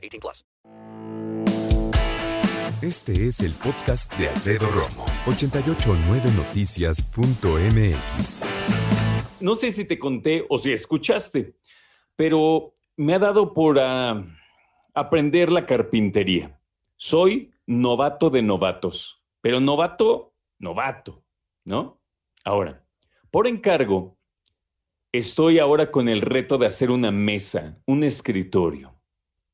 18+. Este es el podcast de Alfredo Romo. 889noticias.mx. No sé si te conté o si escuchaste, pero me ha dado por aprender la carpintería. Soy novato de novatos. Pero novato, ¿no? Ahora, por encargo, estoy ahora con el reto de hacer una mesa, un escritorio.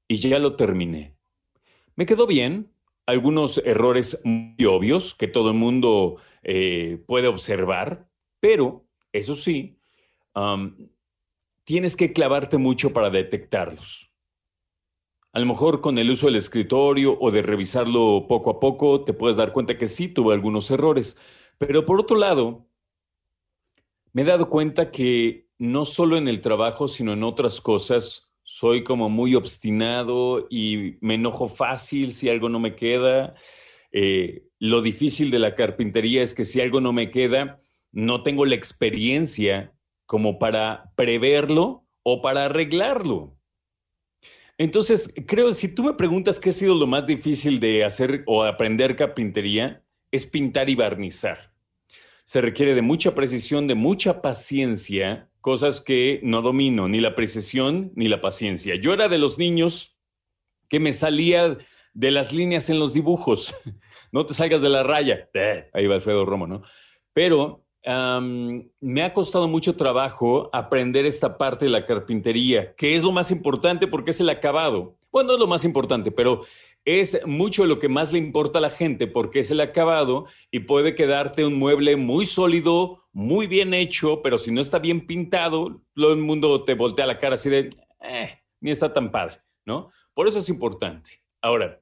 Y ya lo terminé. Me quedó bien. Algunos errores muy obvios que todo el mundo puede observar. Pero, eso sí, tienes que clavarte mucho para detectarlos. A lo mejor con el uso del escritorio o de revisarlo poco a poco te puedes dar cuenta que sí tuve algunos errores. Pero por otro lado, me he dado cuenta que no solo en el trabajo, sino en otras cosas, soy como muy obstinado y me enojo fácil si algo no me queda. Lo difícil de la carpintería es que si algo no me queda, no tengo la experiencia como para preverlo o para arreglarlo. Entonces, creo que si tú me preguntas qué ha sido lo más difícil de hacer o aprender carpintería, es pintar y barnizar. Se requiere de mucha precisión, de mucha paciencia, cosas que no domino, ni la precisión ni la paciencia. Yo era de los niños que me salía de las líneas en los dibujos. No te salgas de la raya. Ahí va Alfredo Romo, ¿no? Pero me ha costado mucho trabajo aprender esta parte de la carpintería, que es lo más importante porque es el acabado. Bueno, no es lo más importante, pero es mucho lo que más le importa a la gente porque es el acabado y puede quedarte un mueble muy sólido, muy bien hecho, pero si no está bien pintado, todo el mundo te voltea la cara así de, ni está tan padre, ¿no? Por eso es importante. Ahora,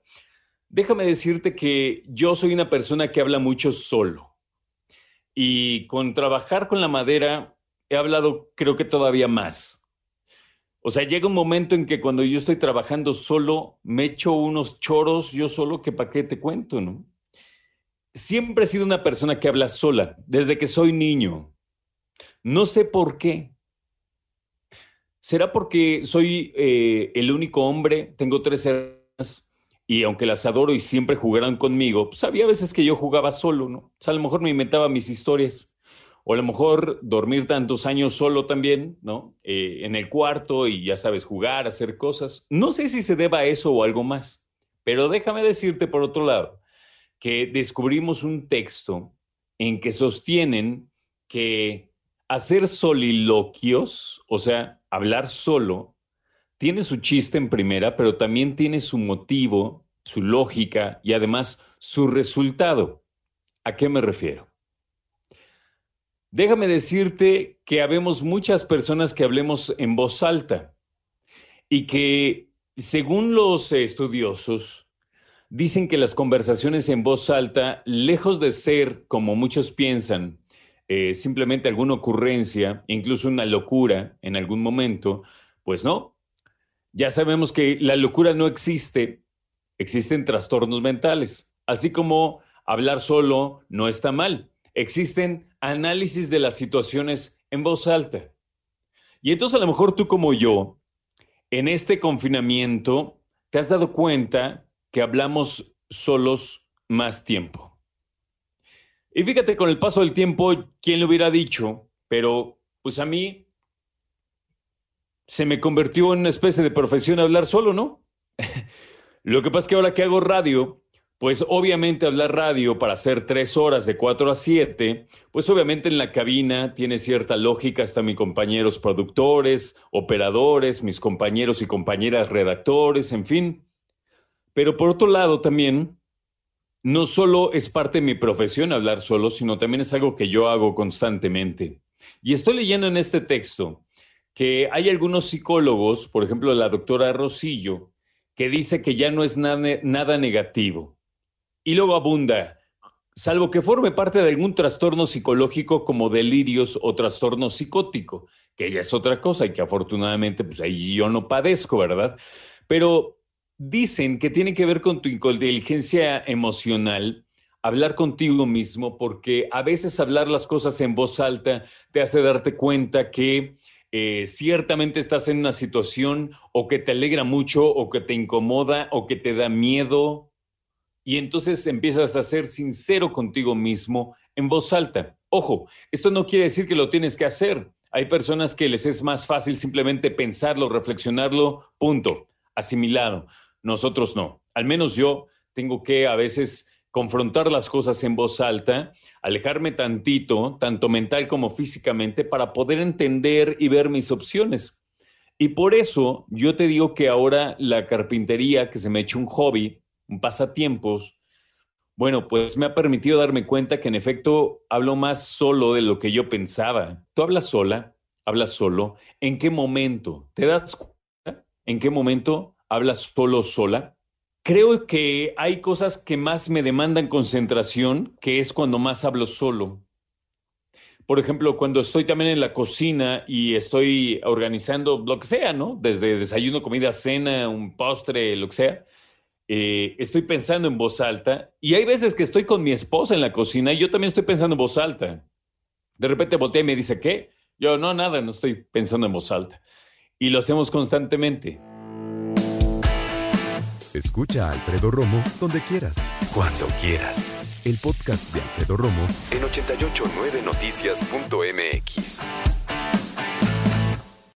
déjame decirte que yo soy una persona que habla mucho solo. Y con trabajar con la madera he hablado creo que todavía más. O sea, llega un momento en que cuando yo estoy trabajando solo, me echo unos choros yo solo que para qué te cuento, ¿no? Siempre he sido una persona que habla sola, desde que soy niño. No sé por qué. ¿Será porque soy el único hombre? Tengo 3 hermanas. Y aunque las adoro y siempre jugaron conmigo, pues había veces que yo jugaba solo, ¿no? O sea, a lo mejor me inventaba mis historias. O a lo mejor dormir tantos años solo también, ¿no? En el cuarto y ya sabes, jugar, hacer cosas. No sé si se deba a eso o algo más. Pero déjame decirte, por otro lado, que descubrimos un texto en que sostienen que hacer soliloquios, o sea, hablar solo, tiene su chiste en primera, pero también tiene su motivo, su lógica y además su resultado. ¿A qué me refiero? Déjame decirte que habemos muchas personas que hablemos en voz alta y que, según los estudiosos, dicen que las conversaciones en voz alta, lejos de ser, como muchos piensan, simplemente alguna ocurrencia, incluso una locura en algún momento, pues no. Ya sabemos que la locura no existe, existen trastornos mentales. Así como hablar solo no está mal, existen análisis de las situaciones en voz alta. Y entonces a lo mejor tú como yo, en este confinamiento, te has dado cuenta que hablamos solos más tiempo. Y fíjate, con el paso del tiempo, ¿quién lo hubiera dicho? Pero pues a mí se me convirtió en una especie de profesión hablar solo, ¿no? Lo que pasa es que ahora que hago radio, pues obviamente hablar radio para hacer 3 horas de 4 a 7, pues obviamente en la cabina tiene cierta lógica, están mis compañeros productores, operadores, mis compañeros y compañeras redactores, en fin. Pero por otro lado también, no solo es parte de mi profesión hablar solo, sino también es algo que yo hago constantemente. Y estoy leyendo en este texto que hay algunos psicólogos, por ejemplo, la doctora Rosillo, que dice que ya no es nada negativo. Y luego abunda, salvo que forme parte de algún trastorno psicológico como delirios o trastorno psicótico, que ya es otra cosa y que afortunadamente pues ahí yo no padezco, ¿verdad? Pero dicen que tiene que ver con tu inteligencia emocional, hablar contigo mismo, porque a veces hablar las cosas en voz alta te hace darte cuenta que ciertamente estás en una situación o que te alegra mucho o que te incomoda o que te da miedo, y entonces empiezas a ser sincero contigo mismo en voz alta. Ojo, esto no quiere decir que lo tienes que hacer. Hay personas que les es más fácil simplemente pensarlo, reflexionarlo, punto, asimilado. Nosotros no. Al menos yo tengo que a veces confrontar las cosas en voz alta, alejarme tantito, tanto mental como físicamente, para poder entender y ver mis opciones. Y por eso yo te digo que ahora la carpintería, que se me ha hecho un hobby, un pasatiempos, bueno, pues me ha permitido darme cuenta que en efecto hablo más solo de lo que yo pensaba. ¿Tú hablas sola? ¿Hablas solo? ¿En qué momento? ¿Te das cuenta? ¿En qué momento hablas solo, sola? Creo que hay cosas que más me demandan concentración, que es cuando más hablo solo. Por ejemplo, cuando estoy también en la cocina y estoy organizando lo que sea, ¿no? Desde desayuno, comida, cena, un postre, lo que sea. Estoy pensando en voz alta. Y hay veces que estoy con mi esposa en la cocina y yo también estoy pensando en voz alta. De repente voltea y me dice, ¿qué? Yo, no, nada, no estoy pensando en voz alta. Y lo hacemos constantemente. Escucha a Alfredo Romo donde quieras, cuando quieras. El podcast de Alfredo Romo en 889noticias.mx.